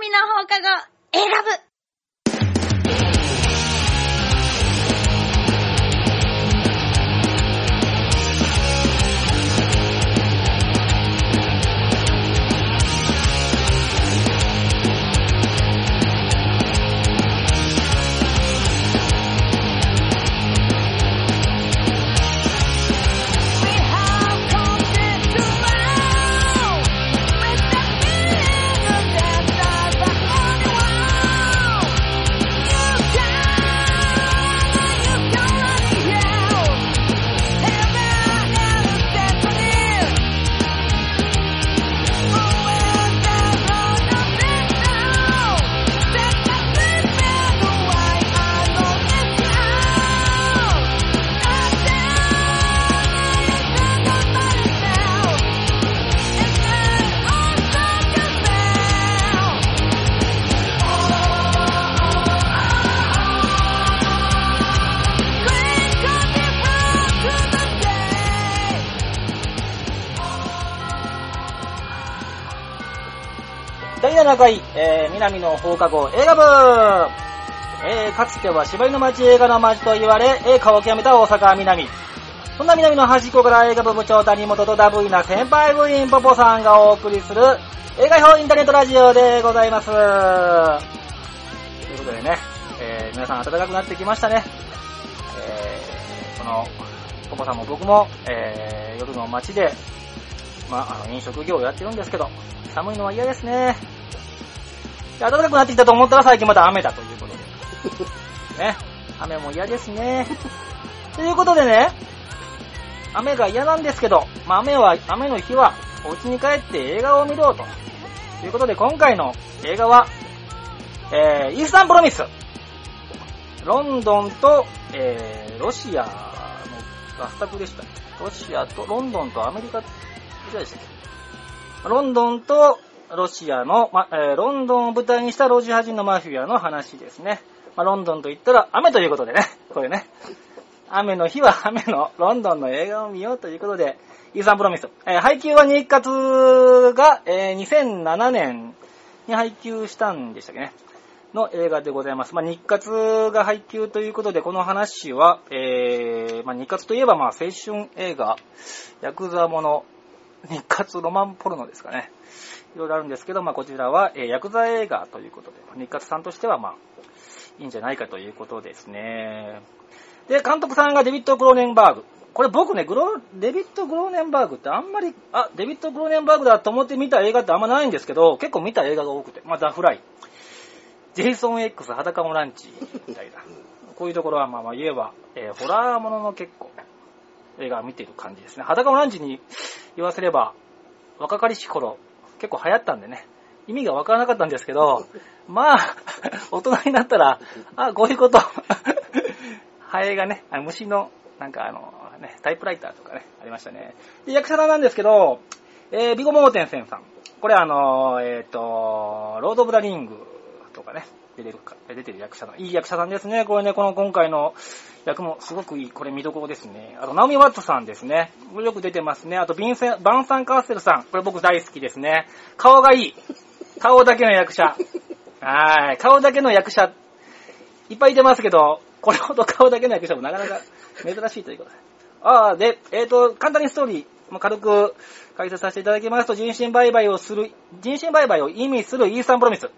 みの放課後選ぶ。第7回、南の放課後映画部、かつては芝居の街映画の街と言われ栄華を極めた大阪南、そんな南の端っこから映画部部長谷本とダブイな先輩部員ポポさんがお送りする映画表インターネットラジオでございます。ということでね、皆さん暖かくなってきましたね。このポポさんも僕も、夜の街で、飲食業をやってるんですけど寒いのは嫌ですね。暖かくなってきたと思ったら最近また雨だということでね、雨も嫌ですねということでね、雨が嫌なんですけど、雨の日はお家に帰って映画を見ようということで、今回の映画は、イースタンプロミス、ロンドンと、ロシアの合作でした。ロシアとロンドンとアメリカでしたっけ。ロンドンとロシアの、ロンドンを舞台にしたロシア人のマフィアの話ですね。ロンドンといったら雨ということでね、これね、雨の日は雨のロンドンの映画を見ようということで、イースタンプロミス、配給は日活が、2007年に配給したんでしたっけねの映画でございます。日活が配給ということで、この話は、日活といえば、青春映画、ヤクザもの、日活ロマンポルノですかね、いろいろあるんですけど、こちらは、ヤクザ映画ということで、日活さんとしては、いいんじゃないかということですね。で、監督さんがデビッド・クローネンバーグ。これ僕ね、デビッド・クローネンバーグってあんまり、デビッド・クローネンバーグだと思って見た映画ってあんまないんですけど、結構見た映画が多くて、ザ・フライ、ジェイソン X 裸のランチみたいな、こういうところは、言えば、ホラーものの結構、映画を見ている感じですね。裸のランチに言わせれば、若かりし頃、結構流行ったんでね、意味が分からなかったんですけど、大人になったら、こういうこと、ハエがね、虫の、タイプライターとかね、ありましたね。で、役者なんですけど、ビゴ・モーテンセンさん。これロード・オブ・ザ・リングとかね、出てる役者の、いい役者さんですね。これね、今回の役もすごくいい、これ見どころですね。あと、ナオミ・ワットさんですね。よく出てますね。あと、バンサン・カーセルさん。これ僕大好きですね。顔がいい。顔だけの役者。はい。顔だけの役者。いっぱい出ますけど、これほど顔だけの役者もなかなか珍しいということで。で、簡単にストーリー。軽く解説させていただきますと、人身売買を意味するイースタンプロミス。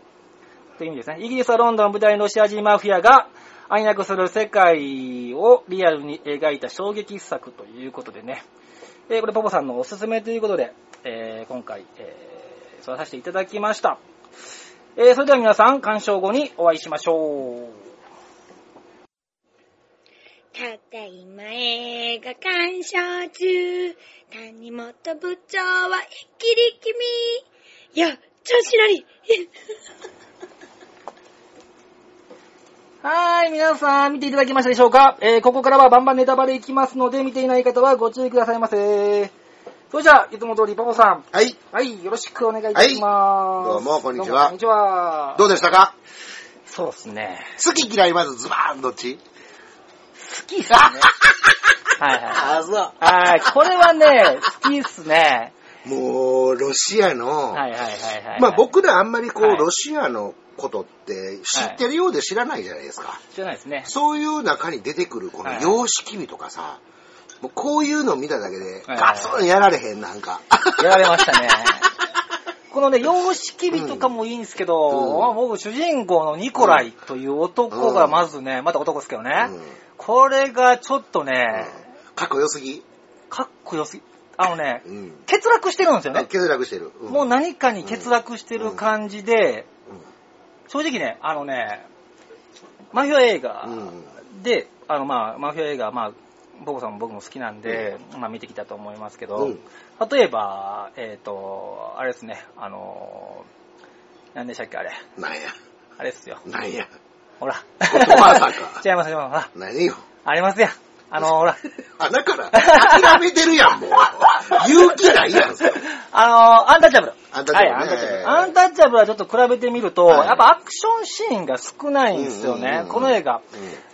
という意味ですね。イギリスはロンドンを舞台にロシア人マフィアが暗躍する世界をリアルに描いた衝撃作ということでね、これポポさんのおすすめということで、今回、そらさせていただきました。それでは皆さん、鑑賞後にお会いしましょう。ただいま映画鑑賞中、谷本部長は一気に君、いや調子なりはい、皆さん見ていただきましたでしょうか。ここからはバンバンネタバレいきますので、見ていない方はご注意くださいませ。それじゃあ、いつも通りポポさん。はい。はい、よろしくお願いいたします。どうも、こんにちは。こんにちは。どうでしたか？そうですね。好き嫌いまずズバーン、どっち？好きっすね。はいはい。あ、そう。はい、これはね、好きっすね。もうロシアの、まあ僕らあんまりこうロシアのことって知ってるようで知らないじゃないですか。知らないですね。そういう中に出てくるこの様式美とかさ、もうこういうの見ただけでガツンやられへんなんか。やられましたね。このね、様式美とかもいいんですけど、僕主人公のニコライという男がまずね、また男ですけどね、これがちょっとね、かっこよすぎ。かっこよすぎ。あのね、欠落してるんですよね。欠落してる。もう何かに欠落してる感じで、正直ね、あのね、マフィア映画で、あのまあ、マフィア映画、まあ、ボコさんも僕も好きなんで、まあ見てきたと思いますけど、例えば、あれですね、何でしたっけあれ。なんや。あれっすよ。なんや。ほら。お母さんか。違います、違います。何よ。ありますやん。ほら。だから、諦めてるやん、もう。勇気ないやん。アンタッチャブル。アンタッチャブル、ね。はい、アンタッチャブル。アンタッチャブルはちょっと比べてみると、やっぱアクションシーンが少ないんですよね、この映画。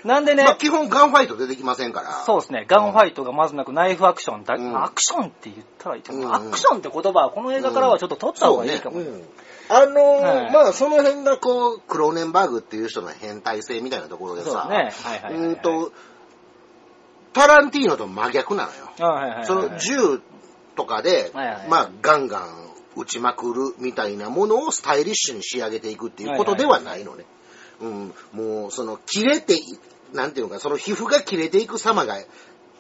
なんでね。まあ、基本ガンファイト出てきませんから。そうですね。ガンファイトがまずなくナイフアクションだ、アクションって言ったらいいけど、アクションって言葉はこの映画からはちょっと取った方がいいかも。まあその辺がこう、クローネンバーグっていう人の変態性みたいなところでさ、タランティーノと真逆なのよ。その銃とかで、まあガンガン撃ちまくるみたいなものをスタイリッシュに仕上げていくっていうことではないのね。もうその切れて、なんていうのか、その皮膚が切れていく様が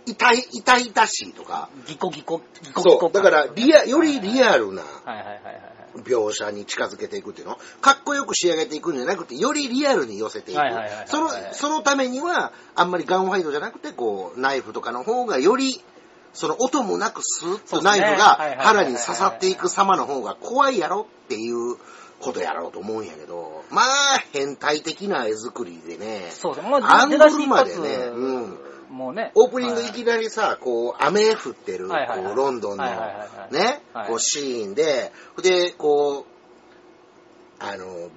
痛々しいとか。ギコギコ。だからよりリアルな描写に近づけていくっていうの。かっこよく仕上げていくんじゃなくて、よりリアルに寄せていく。そのためには、あんまりガンファイトじゃなくて、こう、ナイフとかの方がより、その音もなくスーッとナイフが腹に刺さっていく様の方が怖いやろっていうことやろうと思うんやけど、まあ、変態的な絵作りでね、アングルまでね、もうね、オープニングいきなりさ、こう、雨降ってる、ロンドンのね、こうシーンで、で、こう、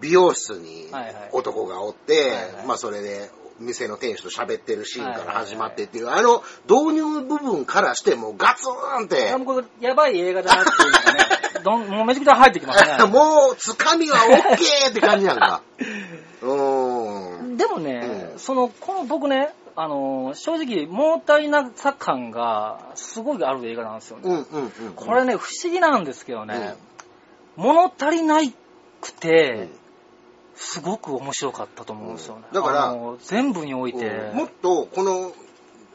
美容室に男がおって、まあそれで、店の店主と喋ってるシーンから始まってっていう、導入部分からしてもうガツーンって。これやばい映画だなっていうのがね、もうめちゃくちゃ入ってきますね。もう、つかみはオッケーって感じなんか。でもね、この僕ね、正直、物足りなさ感がすごいある映画なんですよね。これね、不思議なんですけどね、物足りなくて、すごく面白かったと思うんですよね。だから、全部において。もっと、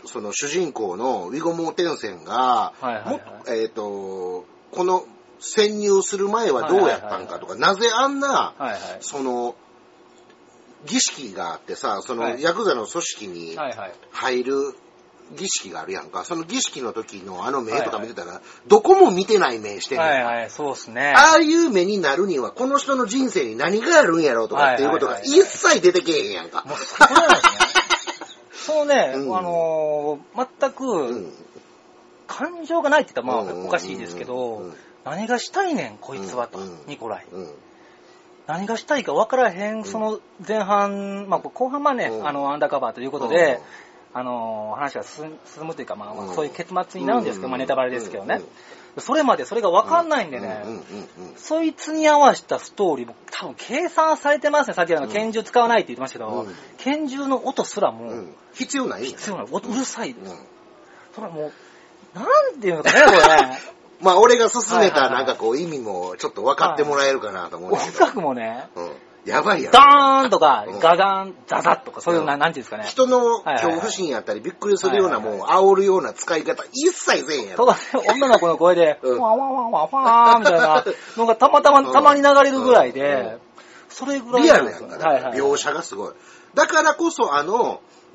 その主人公のウィゴ・モーテンセンが、この潜入する前はどうやったんかとか、なぜあんな、その、儀式があってさ、そのヤクザの組織に入る儀式があるやんか。その儀式の時の目とか見てたら、どこも見てない目してんのよ。そうですね。ああいう目になるには、この人の人生に何があるんやろうとかっていうことが一切出てけえへんやんか。もうそこなんですね。そうね、全く、感情がないって言ったらまあおかしいですけど、何がしたいねん、こいつはと、ニコライ。何がしたいか分からへん、その前半、まあ、後半はね、アンダーカバーということで、話が進むというか、まあ、そういう結末になるんですけど、まあ、ネタバレですけどね。それまでそれが分かんないんでね、そいつに合わせたストーリーも多分計算されてますね。さっき拳銃使わないって言ってましたけど、拳銃の音すらも、必要ない。うるさいです。それはもう、なんていうのかね、これね。まあ俺が進めたなんかこう意味もちょっと分かってもらえるかなと思うんですけど。音楽もね、やばいやん。ドーンとか、ガガン、ザザッとか、そういうなんていうんですかね。人の恐怖心やったりびっくりするようなもう煽るような使い方一切せんやん。ただ女の子の声で、ワンワンワンワンワーみたいなのがたまに流れるぐらいで、それぐらい。リアルやんから。描写がすごい。だからこそ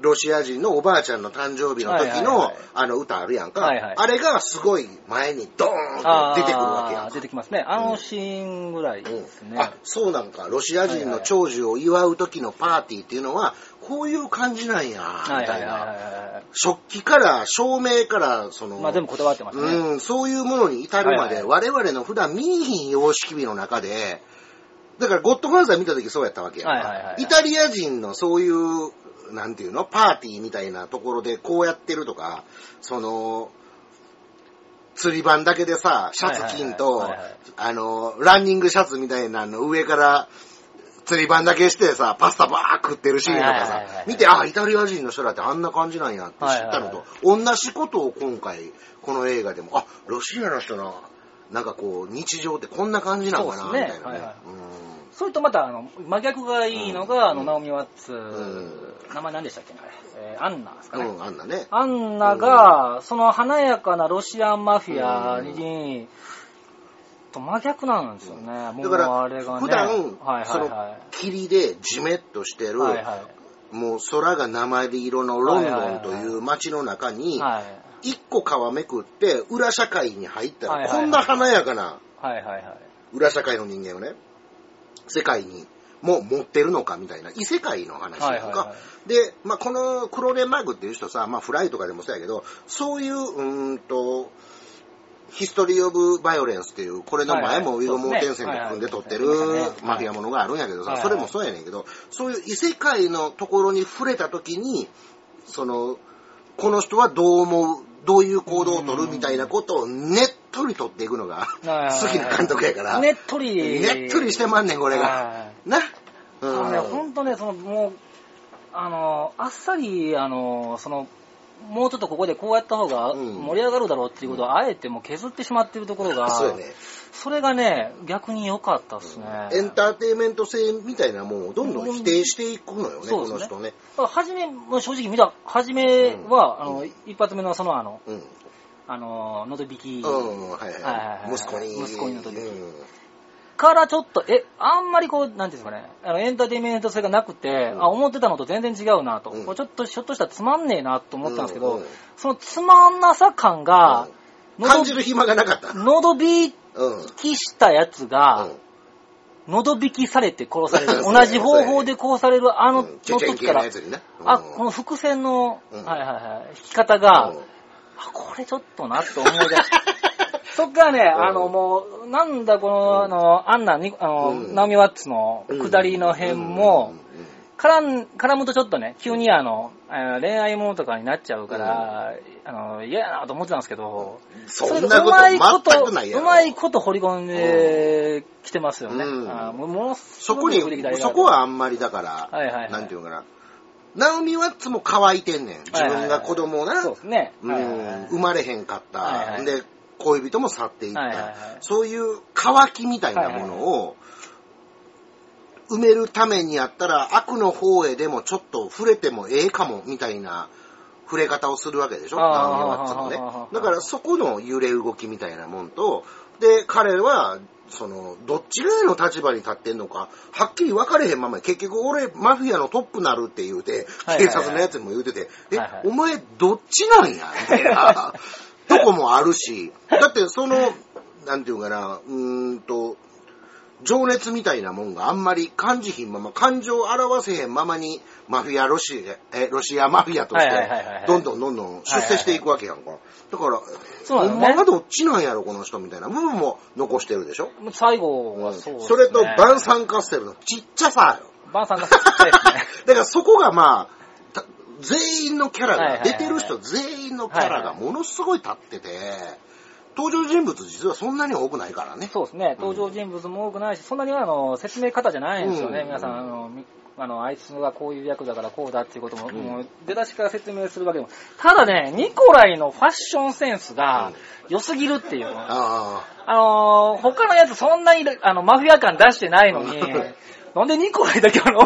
ロシア人のおばあちゃんの誕生日の時の歌あるやんか。あれがすごい前にドーンと出てくるわけやんか。出てきますね。シーンぐらいですね。あ、そうなんか。ロシア人の長寿を祝う時のパーティーっていうのは、こういう感じなんや、みたいな。食器から、照明から、まあ全部こだわってますね。そういうものに至るまで、我々の普段見にひん様式美の中で、だからゴッドファーザー見た時そうやったわけやんか。イタリア人のそういう、なんていうのパーティーみたいなところでこうやってるとか、釣り板だけでさ、シャツ金と、ランニングシャツみたいなの上から、釣り板だけしてさ、パスタばー食ってるシーンとかさ、見て、ああ、イタリア人の人だってあんな感じなんやって知ったのと、同じことを今回、この映画でも、あ、ロシアの人の、なんかこう、日常ってこんな感じなのかな、みたいなね。はいはい、それとまた、真逆がいいのが、ナオミ・ワッツ、名前何でしたっけね、アンナですかね。アンナね。アンナが、その華やかなロシアンマフィアに、真逆なんですよね。だから、あれがね、普段、その霧でジメッとしてる、もう空が鉛色のロンドンという街の中に、一個皮めくって、裏社会に入ったら、こんな華やかな、裏社会の人間をね、世界にも持ってるのかみたいな異世界の話とか、で、まあ、このクロネマグっていう人さ、まあ、フライとかでもそうやけど、そういうヒストリー・オブ・バイオレンスっていう、これの前もウィゴ・モーテンセンと組んで撮ってるマフィアものがあるんやけどさ、それもそうやねんけど、そういう異世界のところに触れた時に、そのこの人はどう思う、どういう行動を取るみたいなことをねっとり取っていくのが好きな監督やから。ねっとり。ねっとりしてまんねん、これが。な。ほんとね、そのもう、あっさり、その、もうちょっとここでこうやった方が盛り上がるだろうっていうことをあえてもう削ってしまってるところが、それがね、逆に良かったですね。エンターテイメント性みたいなものをどんどん否定していくのよね、この人ね。初め、正直見た、初めは、一発目のそののど引き、息子にのど引き。からちょっと、あんまりこう、なんていうんですかね、エンターテイメント性がなくて、思ってたのと全然違うなと、これちょっとしたらつまんねえなと思ったんですけど、そのつまんなさ感が、感じる暇がなかった。のど引きしたやつが、のど引きされて殺される。同じ方法で殺される、の時から、この伏線の、引き方が、これちょっとなと思い出して。そっからね、もう、なんだこの、アンナに、ナオミ・ワッツの下りの辺も、絡むとちょっとね、急に恋愛ものとかになっちゃうから、嫌やなと思ってたんですけど、そんなこと全くないやろ。うまいこと掘り込んできてますよね。そこはあんまりだから、なんていうのかな。ナオミ・ワッツも乾いてんねん。自分が子供をな、生まれへんかった。で恋人も去っていった。そういう乾きみたいなものを埋めるためにやったら悪の方へでもちょっと触れてもええかもみたいな触れ方をするわけでしょ。ナオミ・ワッツのね。だからそこの揺れ動きみたいなもんと、で、彼はそのどっちぐらいの立場に立ってんのかはっきり分かれへんまま、結局俺マフィアのトップなるって言うて、警察のやつにも言うてて、お前どっちなんやみたいな。とこもあるし、だってその、なんていうかな、情熱みたいなもんがあんまり感じひんまま、感情を表せへんままに、ロシアマフィアとして、どんどん出世していくわけやんか。だから、ほんまがどっちなんやろ、この人みたいな部分も残してるでしょ。最後はそうですね。それと、バン・サン・カッセルのちっちゃさよ。バン・サン・カッセルちっちゃいですね。だからそこがまあ、全員のキャラが、出てる人全員のキャラがものすごい立ってて、登場人物実はそんなに多くないからね。そうですね。登場人物も多くないし、そんなには説明方じゃないんですよね。皆さん、あいつがこういう役だからこうだっていうことも、出だしから説明するわけでも。ただね、ニコライのファッションセンスが良すぎるっていう。他のやつそんなにマフィア感出してないのに、なんでニコライだけ手袋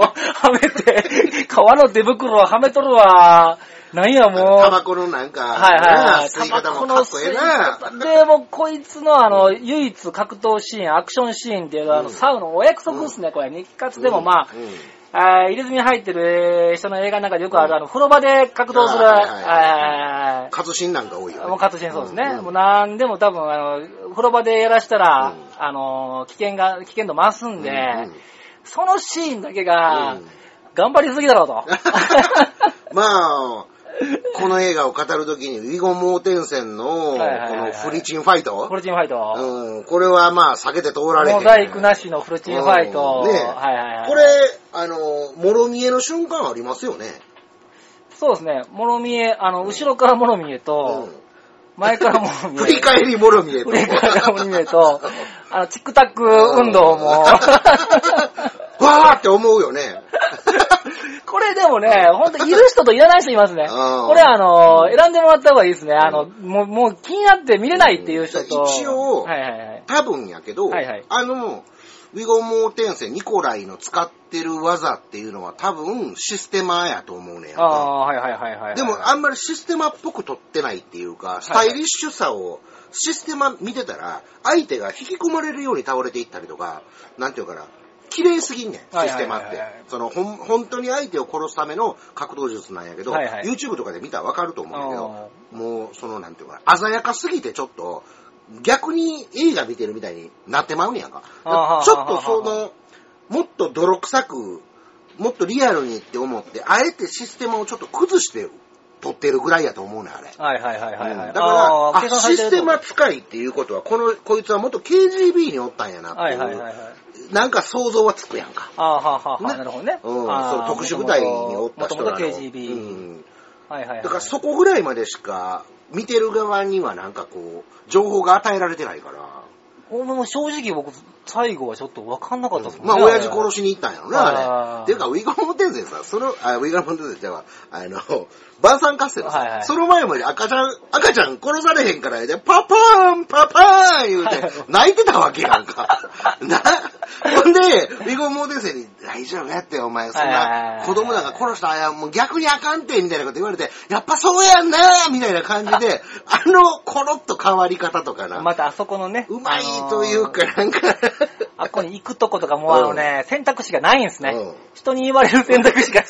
をはめて、革の手袋をはめとるわ。なんやもう。タバコのなんか、吸い方もかっこええな。で、もこいつの唯一格闘シーン、アクションシーンっていうのは、サウのお約束ですね、これ。日活でもまあ、入れ墨入ってる人の映画の中でよくある、風呂場で格闘する、活シーンなんか多いよね。もう活シーンそうですね。もうなんでも多分、風呂場でやらしたら、危険度増すんで、そのシーンだけが、頑張りすぎだろうと。まあ、この映画を語るときに、ウィゴ・モーテンセンの、このフルチンファイト。これはまあ、避けて通られへん。モザイクなしのフルチンファイト。ね、これ、もろ見えの瞬間ありますよね。そうですね。もろ見え、後ろからもろ見えと、前からもう振り返りもろみへと。振り返りもろみへと、チックタック運動も。わーって思うよね。これでもね、ほんといる人といらない人いますね。これ選んでもらった方がいいですね。もう気になって見れないっていう人と。一応、はいはいはい、多分やけど、はいはい、ウィゴモーテンセニコライの使ってる技っていうのは多分システマーやと思うねんか。はいはいはいはい。でもあんまりシステマっぽく取ってないっていうか、スタイリッシュさをシステマ見てたら、相手が引き込まれるように倒れていったりとか、なんていうかな、綺麗すぎんねん、システマって。本当に相手を殺すための格闘術なんやけど、はいはい、YouTube とかで見たらわかると思うんだけど、もうなんていうかな、鮮やかすぎてちょっと、逆に映画見てるみたいになってまうんやんか。ちょっともっと泥臭く、もっとリアルにって思って、あえてシステムをちょっと崩して撮ってるぐらいやと思うねん、あれ。はいはいはいはい、はいうん。だから、システマ使いっていうことは、こいつは元 KGB におったんやなっていう、はいはいはいはい、なんか想像はつくやんか。ああ、はあ、はあ、なるほどね。うん、そう特殊部隊におった人なの。元々 KGB。うん。はいはいはい。だからそこぐらいまでしか、見てる側にはなんかこう情報が与えられてないから。もう正直僕最後はちょっと分かんなかったですもんね。まあ親父殺しに行ったんやろなあれ。っていうかウィガモンテンゼさ、ウィガモンテンゼっては晩餐合戦のさ、はいはい、その前まで赤ちゃん殺されへんからでパパーンパパーン言うて泣いてたわけやんか。ほんでウィガモンテンゼに大丈夫やってお前そんな子供なんか殺したらもう逆にあかんてみたいなこと言われてやっぱそうやんなみたいな感じでコロッと変わり方とかな。またあそこのねうまい。というかなんかあっこに行くとことかもね、うん、選択肢がないんですね、うん、人に言われる選択肢が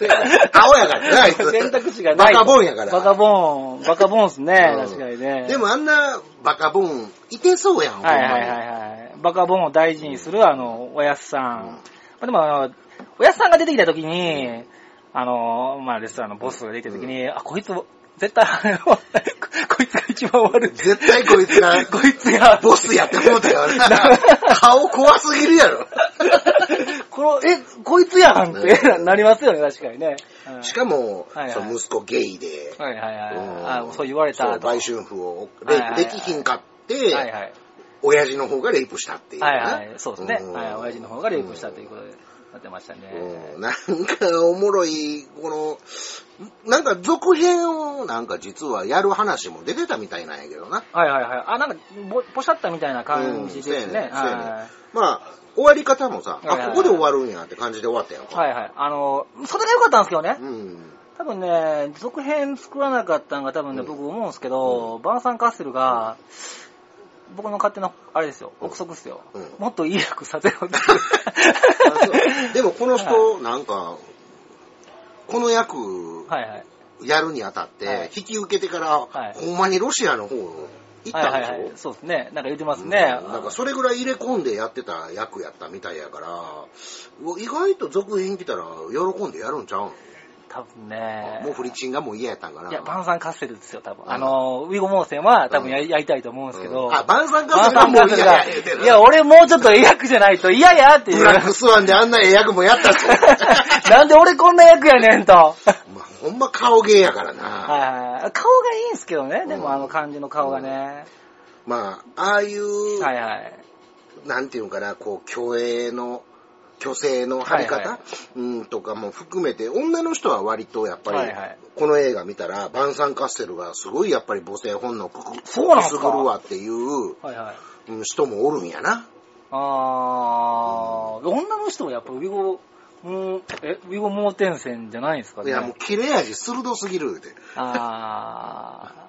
青やからない選択肢がないバカボンやからバカボンっすね、うん、確かにねでもあんなバカボンいてそうやん、はいはいはいはい、バカボンを大事にするおやすさん、うんまあ、でもおやすさんが出てきた時に、うん、まあ、レストランのボスが出てきた時に、うん、あこいつ絶対こいつが一番悪い。絶対こいつがボスやってもうたよ。顔怖すぎるやろ。こいつやんってなりますよね確かにね。しかも、はいはい、その息子ゲイで、はいはいはいあそう言われたと。売春婦をできひんかって、はいはい、親父の方がレイプしたっていう、ね。はいはいそうですね。はい親父の方がレイプしたということで。なってましたね。なんかおもろいなんか続編をなんか実はやる話も出てたみたいなんやけどな。はいはいはい。あなんかポシャったみたいな感じですね。そうやね。まあ終わり方もさ、はいはいはい、あここで終わるんやって感じで終わったよ。はいはい。それが良かったんですけどね。うん。多分ね続編作らなかったんが多分ね、うん、僕思うんですけど、うん、バーサンカッセルが、うん僕の勝手なあれですよ憶測ですよ、うん、もっといい役させろってでもこの人なんかこの役やるにあたって引き受けてからほんまにロシアの方行ったんでしょ、はいはいはい、そうですねなんか言ってますね、うん、なんかそれぐらい入れ込んでやってた役やったみたいやから意外と続編来たら喜んでやるんちゃう多分ね、もうフリチンがもう嫌やったんかな。いや、バンサンカッセルですよ、多分。ウィゴモーセンは多分やりたいと思うんですけど。うん、あ、バンサンカッセルがもう嫌や。いや、俺もうちょっとええ役じゃないと嫌やっていう。ブラックスワンであんなええ役もやったし。なんで俺こんな役やねんと。まあ、ほんま顔芸やからな。はい。顔がいいんすけどね、でも、感じの顔がね。うん、まあ、ああいう、はいはい。なんていうんかな、虚勢の張り方、はいはいとかも含めて女の人は割とやっぱり、はいはい、この映画見たらバンサンカッセルがすごいやっぱり母性本能くすぐるわっていう、はいはい人もおるんやなあ、うん、女の人もやっぱウィゴモーテンセンじゃないんですかねいやもう切れ味鋭すぎるって母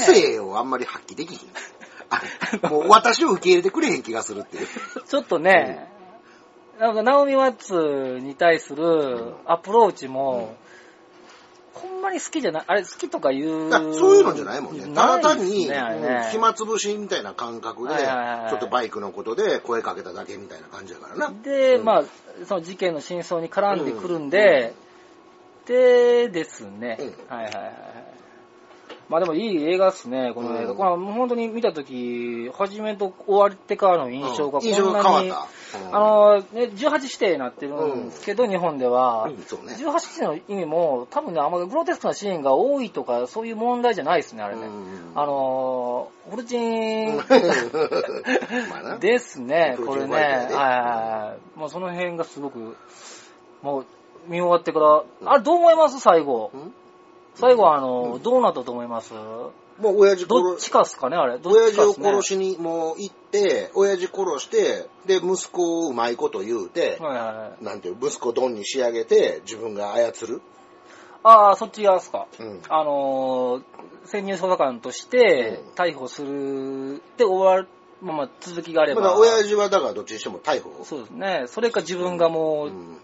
性をあんまり発揮できひんもう私を受け入れてくれへん気がするっていうちょっとね、うんなんかナオミ・ワッツに対するアプローチも、うん、ほんまに好きじゃないあれ好きとか言うそういうのじゃないもんねただ単に、暇つぶしみたいな感覚で、はいはいはい、ちょっとバイクのことで声かけただけみたいな感じだからなで、うん、まあその事件の真相に絡んでくるんで、うん、でですね、うん、はいはいはいまあでもいい映画っすね、この映画。この本当に見たとき、初めと終わってからの印象がこんなに、うん、印象が変わった。ね、18指定になってるんですけど、うん、日本では、うんそうね。18指定の意味も、多分ね、あんまりグロテスクなシーンが多いとか、そういう問題じゃないですね、あれね。うん、ホルチンですね、これね。はい。もうその辺がすごく、もう見終わってから、うん、あれどう思います最後。うん最後はうん、どうなったと思いますもう親父どっちかっすかねあれどっちかっす、ね。親父を殺しにもう行って、親父殺して、で、息子をうまいこと言うて、はいはいはい、なんていう、息子ドンに仕上げて、自分が操る。ああ、そっち側っすか。うん、潜入捜査官として、逮捕するって終わる、まあ、まあ続きがあれば。まだ親父はだからどっちにしても逮捕そうですね。それか自分がもう、うん、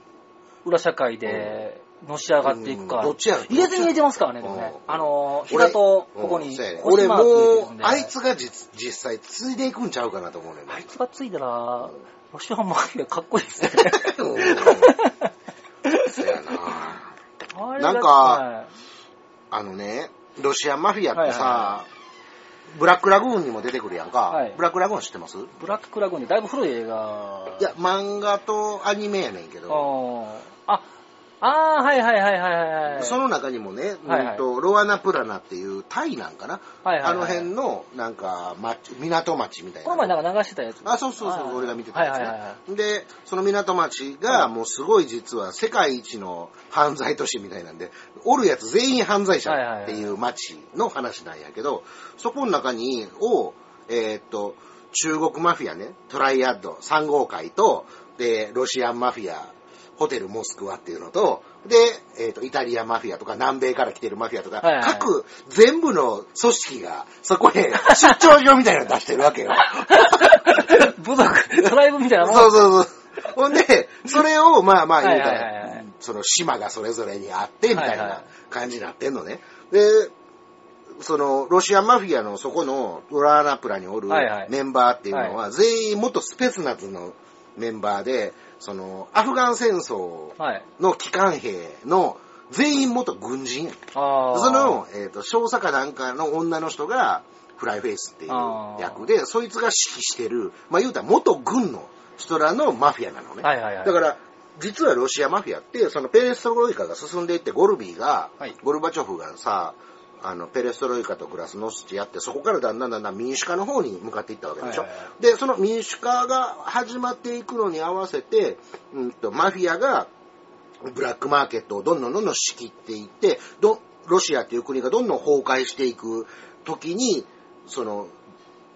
裏社会で、うんのし上がっていくか、うん、どっちやろ入れて入れてますからねでもね、うん、平田とここに俺もうあいつが実際ついでいくんちゃうかなと思うねあいつがついたらロシアマフィアかっこいいですねそうやなあなんかねロシアンマフィアってさ、はいはいブラックラグーンにも出てくるやんか、はい、ブラックラグーン知ってますブラックラグーンってだいぶ古い映画いや漫画とアニメやねんけどああ、はいはいはいはいはい。その中にもね、はいはいロアナプラナっていうタイなんかな、はいはいはい、あの辺のなんか港町みたいな。この前なんか流してたやつ。あ、そうそうそう、俺が見てたやつね、はいはいはい。で、その港町がもうすごい実は世界一の犯罪都市みたいなんで、おるやつ全員犯罪者っていう町の話なんやけど、はいはいはい、そこの中にを、中国マフィアね、トライアッド3号会と、で、ロシアンマフィア、ホテルモスクワっていうのと、で、イタリアマフィアとか、南米から来てるマフィアとか、はいはいはい、各、全部の組織が、そこへ出張所みたいなの出してるわけよ。部族、トライブみたいなもんそうそうそう。ほんで、それを、まあまあ言うたら、はいはいはい、その島がそれぞれにあって、みたいな感じになってんのね。はいはい、で、その、ロシアマフィアのそこの、ウラーナプラにおるメンバーっていうのは、はいはい、全員元スペスナツのメンバーで、そのアフガン戦争の機関兵の全員元軍人やん、はい、その、少佐かなんかの女の人がフライフェイスっていう役でそいつが指揮してるまあ言うたら元軍の人らのマフィアなのね、はいはいはい、だから実はロシアマフィアってそのペレストロイカが進んでいってゴルバチョフがさペレストロイカとグラスノスチやってそこからだんだん民主化の方に向かっていったわけでしょ、はいはいはい、でその民主化が始まっていくのに合わせて、マフィアがブラックマーケットをどんどん仕切っていってロシアという国がどんどん崩壊していく時に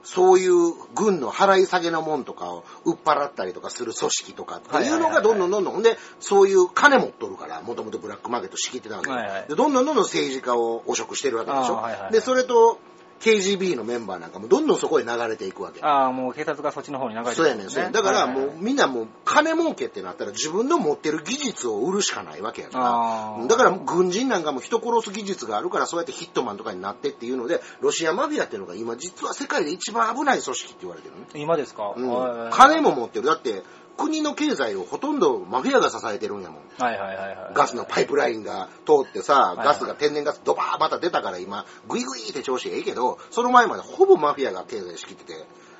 そういう軍の払い下げのもんとかを売っ払ったりとかする組織とかっていうのがどんどんでそういう金持っとるからもともとブラックマーケット仕切ってたわけで、はいはい、でどんどん政治家を汚職してるわけでしょ、はいはいはい、でそれと KGB のメンバーなんかもどんどんそこへ流れていくわけああもう警察がそっちの方に流れていく、ね、そうやねんだからもうみんなもう金儲けってなったら自分の持ってる技術を売るしかないわけやからだから軍人なんかも人殺す技術があるからそうやってヒットマンとかになってっていうのでロシアマフィアっていうのが今実は世界で一番危ない組織って言われてるね今ですか、うん、金も持ってるだって国の経済をほとんどマフィアが支えてるんやもん。はいはいはいはい。ガスのパイプラインが通ってさ、天然ガスドバーまた出たから今、グイグイって調子ええけど、その前までほぼマフィアが経済仕切ってて、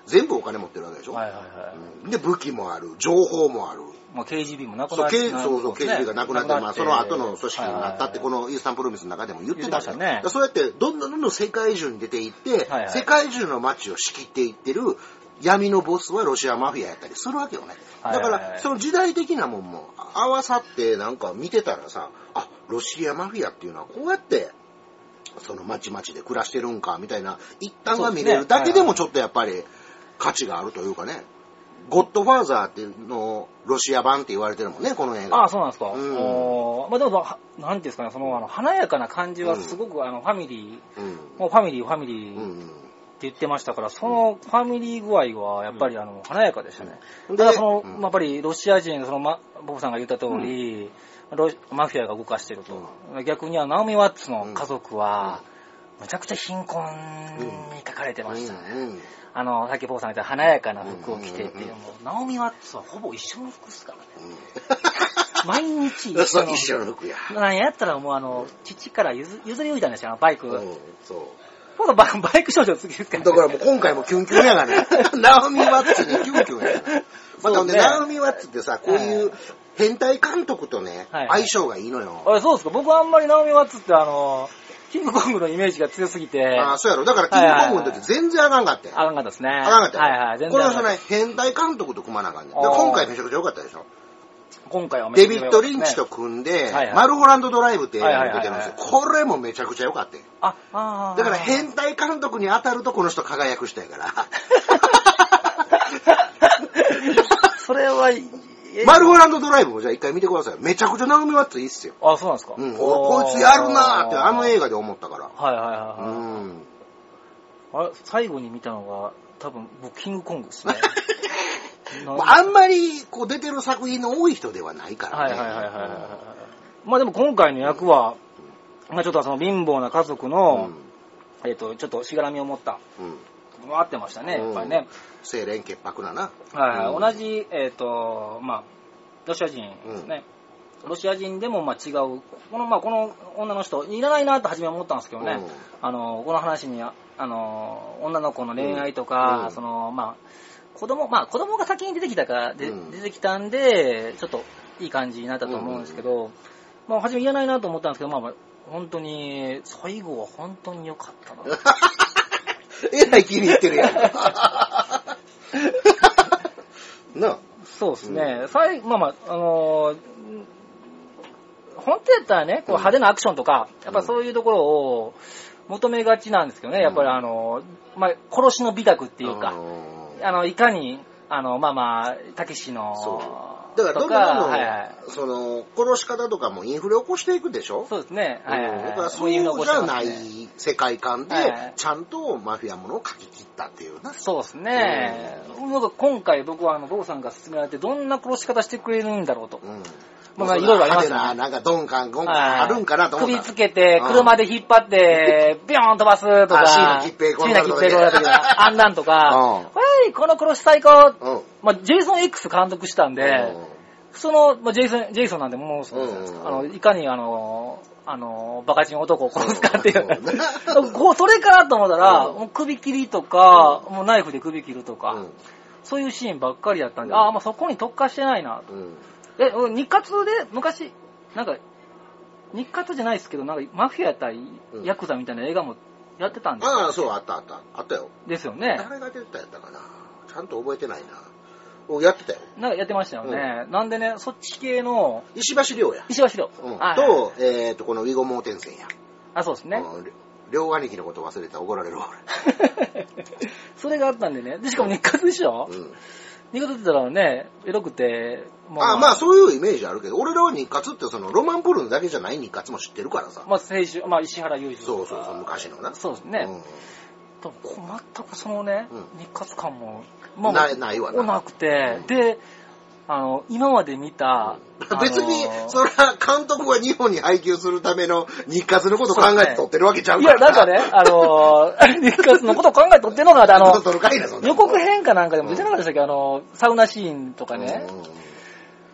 全部お金持ってるわけでしょ。はいはいはい。うん、で、武器もある、情報もある。まあ、KGB もなくなってますね。そうそう、KGB がなくなって、まあ、その後の組織になったって、このイースタンプロミスの中でも言ってたからね。そうやって、どんどん世界中に出ていって、はいはい、世界中の街を仕切っていってる、闇のボスはロシアマフィアやったりするわけよね。だから、その時代的なもんも合わさってなんか見てたらさ、あ、ロシアマフィアっていうのはこうやって、その町々で暮らしてるんか、みたいな、一旦が見れるだけでもちょっとやっぱり価値があるというかね。ゴッドファーザーっていうのロシア版って言われてるもんね、この映画。ああ、そうなんですか。うん、まあでも、なんていうんですかね、その華やかな感じはすごく、うん、ファミリー、うん、もうファミリー、うんって言ってましたから、そのファミリー具合はやっぱり華やかでしたね。うん、だからやっぱりロシア人ボブさんが言った通り、うん、マフィアが動かしてると、うん、逆にはナオミ・ワッツの家族は、うん、めちゃくちゃ貧困に書かれてましたね。うん、さっきボブさんが言った華やかな服を着てっていう、うん、ナオミ・ワッツはほぼ一緒の服ですからね。うん毎日。その一緒の服や。なんやったらもう父から譲り受けたんですよ、バイク。うん、そう。今度バイク少女次ですから、ね、だからもう今回もキュンキュンやがね。ナオミ・ワッツにキュンキュンやがね。またね、ナオミ・ワッツってさ、こういう変態監督とね、はい、相性がいいのよ。あ、そうですか。僕はあんまりナオミ・ワッツってキングコングのイメージが強すぎて。ああ、そうやろ。だからキングコングの時全然あかんかったよ。あかんかったですね。あかんかったよ。はいはい、全然。これはその変態監督と組まなあかんねん。今回めちゃくちゃ良かったでしょ。今回はめちゃくちゃ良かった、ね。デビッド・リンチと組んで、はいはい、マルホランド・ドライブって映画に出てるんですよ。これもめちゃくちゃ良かったよ。ああ。だから変態監督に当たるとこの人輝く人やから。それはマルホランドドライブもじゃあ一回見てください。めちゃくちゃナオミ・ワッツいいっすよ。あ、そうなんですか。うん。こいつやるなーってあの映画で思ったから。はいはいはい、はい。うん。あれ、最後に見たのが多分キングコングですね。あんまりこう出てる作品の多い人ではないからね。はいはいはいはい、はい。まあでも今回の役は、まあちょっとその貧乏な家族の、うん、ちょっとしがらみを持った。うん。合ってましたね、やっぱりね。清廉潔白だな。はい、うん、同じ、まあ、ロシア人ですね。うん、ロシア人でも、まあ、違う。この女の人、いらないなって初めは思ったんですけどね。うん、この話に、女の子の恋愛とか、うん、その、まあ、子供が先に出てきたから、うん、出てきたんで、ちょっと、いい感じになったと思うんですけど、うん、まあ、初めいらないなと思ったんですけど、まあ、本当に、最後は本当に良かったな。えらい気に入ってるやん。なそうですね。うん、まあまあ、本当やったらね、こう派手なアクションとか、うん、やっぱそういうところを求めがちなんですけどね、うん、やっぱりまあ、殺しの美学っていうか、うん、いかに、まあまあ、たけしの、だからどんどん、はいはい、その殺し方とかもインフレ起こしていくでしょ。そうですね。はいはいはい、だからそういうのじゃない世界観で、はいはい、ちゃんとマフィアものを書き切ったっていうな。そうですね。今回僕はボブさんが勧められてどんな殺し方してくれるんだろうと。うん、まあいろいろありますね。なんかドンカンあるんかなと思った。首つけて車で引っ張ってビヨーン飛ばすとか。あんなんとか。はいこの殺し最高。まあジェイソン X 監督したんで、そのまあジェイソンなんでもうそうですか。いかにバカチン男を殺すかっていう。それからと思ったらもう首切りとかもうナイフで首切るとかそういうシーンばっかりだったんで、ああまあそこに特化してないなと。日活で昔、なんか、日活じゃないですけど、なんかマフィア対ヤクザみたいな映画もやってたんですよ、ね。ああ、そう、あったよ。ですよね。誰が出てたやったかな。ちゃんと覚えてないな。やってたよ。なんかやってましたよね。うん、なんでね、そっち系の。石橋亮。うん、と、このウィゴ・モーテンセンや。あ、そうですね。両兄貴のこと忘れたら怒られるわ、俺。それがあったんでね。でしかも日活でしょ。うん日活って言ったらね、エロくて、まあ、あまあそういうイメージあるけど、俺らは日活ってそのロマンポルノだけじゃない日活も知ってるからさ。まあ青春、まあ石原裕次郎とか。そう昔のな。そうですね。うん、全くそのね、うん、日活感も、まあ、ないわな。なくて、うん、で、今まで見た、うん、別に、それは監督は日本に配給するための日活のことを考えて撮ってるわけちゃうから。いや、なんかね、日活のことを考えて撮ってるのかなって、予告編かなんかでも出てなかったっけ、サウナシーンとかね。うん、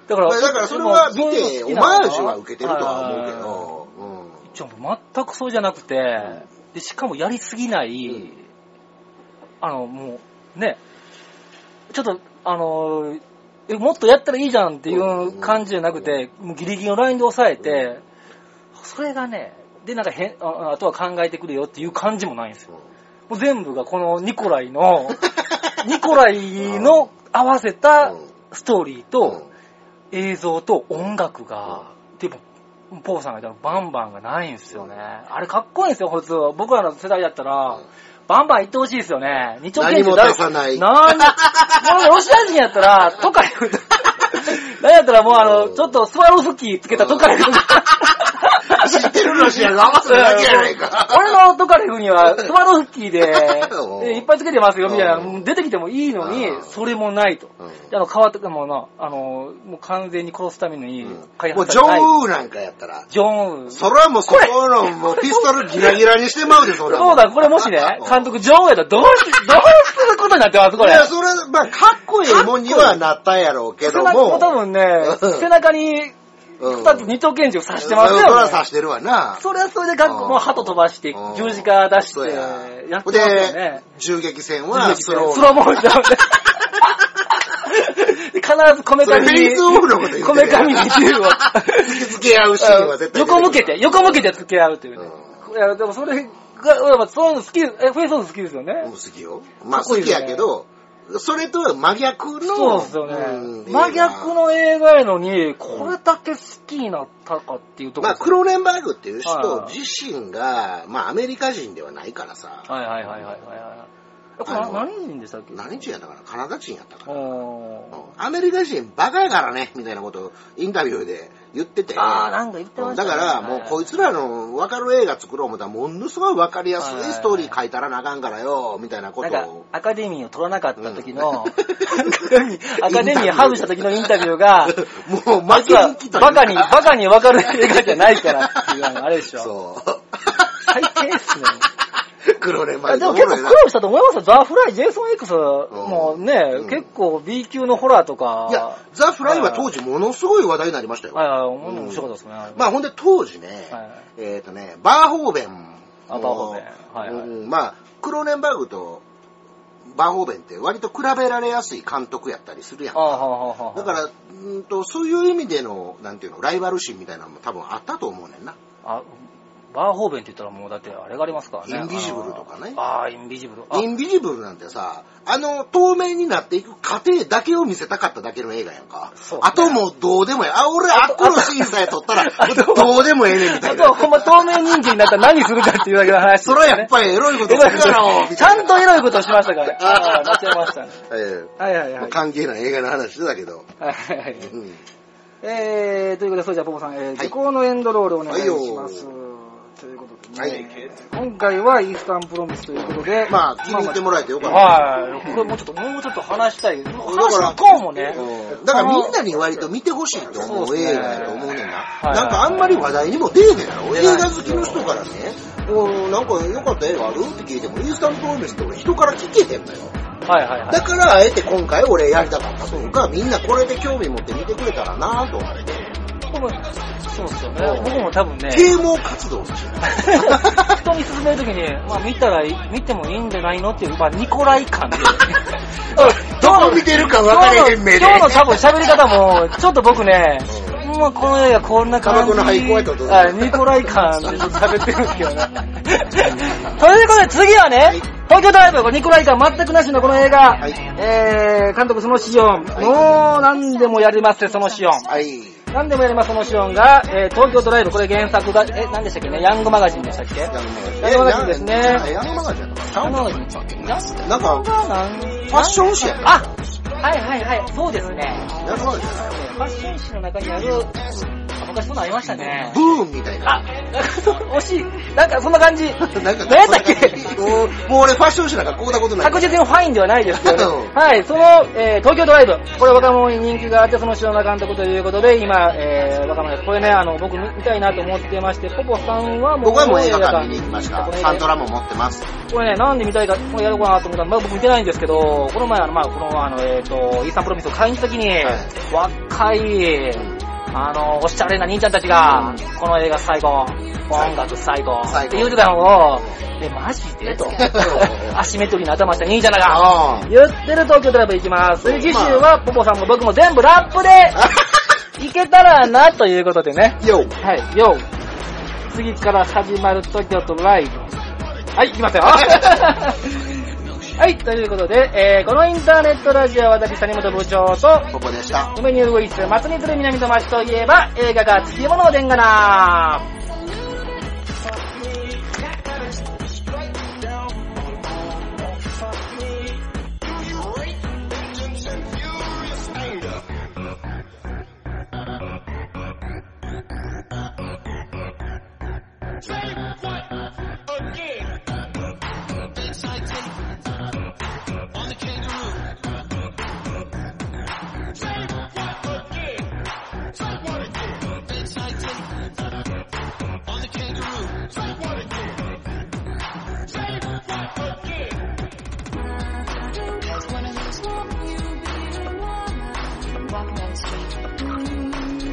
だからそれは見て、オマージュは受けてるとは思うけど、うん、一応全くそうじゃなくて、でしかもやりすぎない、うん、もう、ね、ちょっと、もっとやったらいいじゃんっていう感じじゃなくて、もうギリギリのラインで抑えて、それがね、で、なんかあとは考えてくれよっていう感じもないんですよ。もう全部がこのニコライの合わせたストーリーと映像と音楽が、でも、ポーさんが言ったらバンバンがないんですよね。あれかっこいいんですよ、普通。僕らの世代だったら、バンバン行ってほしいですよね。二丁拳銃誰か。何もロシア人やったら、トカレフ。何やったらもうちょっとスワロフスキーつけたトカレフ。知ってるロシアが合わせるだけやないか。俺のトカレフにはスワロフスキーで、いっぱいつけてますよ、みたいな。出てきてもいいのに、それもないと。変わったもの、もう完全に殺すために開発された。もうジョン・ウーなんかやったら。ジョン・ウー。それはもうそこの、もうピストルギラギラにしてまうで、それは。そうだ、これもしね、監督、ジョン・ウーやったらどうすることになってます、これ。いや、それ、まあ、かっこいいもんにはなったんやろうけども。多分ね、背中に、二つ二等拳銃刺してますよね。それは刺してるわな。それはそれで学校も鳩飛ばして十字架出してやってますよね。銃撃戦はスローモーションで必ずこめかみに銃を突き合うシーンは絶対横向けて突き合うというね。いやでもそれがそういうの好き、フェイスオフ好きですよね。好きよ。まあ好きやけど。それとは真逆の。そうですよね。真逆の映画やのに、これだけ好きになったかっていうところ、ね。まあ、クローネンバーグっていう人自身が、まあ、アメリカ人ではないからさ。はいはいはいはいはい。これ何人でしたっけ？何人やったかな？カナダ人やったかな。アメリカ人バカやからね、みたいなことをインタビューで言ってて。ああ、なんか言ってましたね。だから、もうこいつらの分かる映画作ろう思ったら、ものすごい分かりやすいストーリー書いたらなあかんからよ、みたいなことを。なんかアカデミーを取らなかった時の、アカデミーをハブした時のインタビューが、もう負けんきというか。バカに分かる映画じゃないからっていうのあれでしょ。そう。最低っすね。黒レマンでも結構苦労したと思いますよ。ザ・フライ、ジェイソン X もね、結構 B 級のホラーとか。いや、ザ・フライは当時ものすごい話題になりましたよ。はい、面白かったですね。まあほんで当時ね、バーホーベンも、まあ、クローネンバーグとバーホーベンって割と比べられやすい監督やったりするやんか。だから、そういう意味での、なんていうの、ライバル心みたいなのも多分あったと思うねんな。バーホーベンって言ったらもうだってあれがありますからね。インビジブルとかね。インビジブル。インビジブルなんてさ、透明になっていく過程だけを見せたかっただけの映画やんか。そう、ね。あともうどうでもええ。俺、あっこのシーンさえ撮ったら、どうでもええねんみたいな。あとほんま透明人間になったら何するかっていうだけの話、ね。それはやっぱりエロいことするだろう。ちゃんとエロいことしましたから。間違えましたね。はいはいはい。関係ない映画の話だけど。はいはい。ということで、そうじゃあポポさん、時効のエンドロールをお願いします。ということで、今回はイースタンプロミスということで、まあ気に入ってもらえてよかった。これもうちょっと話したい。話のこうもね。だからみんなに割と見てほしいと思う映画やと思うねんな。なんかあんまり話題にも出えねえだろ。映画好きの人からね、なんか良かった映画あるって聞いてもイースタンプロミスって俺人から聞けてんだよ。はいはいはい。だからあえて今回俺やりたかったというか、みんなこれで興味持って見てくれたらなぁと思って。そうですよね。僕も多分ね。啓蒙活動ですよね。人に勧めるときに、まあ見てもいいんじゃないのっていう、まあニコライ感で。どう見てるか分かれへん目で。今日の多分喋り方も、ちょっと僕ね、もうこの映画こんな感じ。ニコライ感で喋ってるんですけどね。ということで次はね、東京ドライブ、ニコライ感全くなしのこの映画。監督そのシオン。もう何でもやりますね、そのシオン。何でもやります、そのシオンが、東京ドライブ、これ原作が、何でしたっけね、ヤングマガジンでしたっけ？ヤングマガジンですね。ヤングマガジンだったかヤングマガジンだったっけなんか、ファッション誌やね。あ、はいはいはい、そうですね。ヤングマガジンだよね。ファッション誌の中にある、昔そんなありましたね。ブーンみたいな。あ、惜しい。なんかそんな感じ。何やったっけもう俺ファッション誌なんかこうだことない。確実にファインではないですけど、ね。はい、その、東京ドライブ。これ若者に人気があって、その塩田監督ということで、今、若者です。これね、僕見たいなと思ってまして、ポポさんはもう。僕はもう映画館見に行きました。サントラも持ってます。これね、なんで見たいか、もうやろうかなと思ったら、まあ僕見てないんですけど、この前イースタンプロミスを買いに行った時に、若い、おしゃれな兄ちゃんたちが、この映画最高、音楽最高、って言うてたのを、マジでと、アシメトリーの頭した兄ちゃんらが、言ってる東京ドライブ行きます。次週は、ポポさんも僕も全部ラップで、行けたらな、ということでね。はい、よう。次から始まる東京ドライブ。はい、行きますよ。はい、ということで、このインターネットラジオは私、谷本部長と、ここでした。梅にうぐいす、松につる南の町といえば、映画がつきものでんがな。Walk down the street.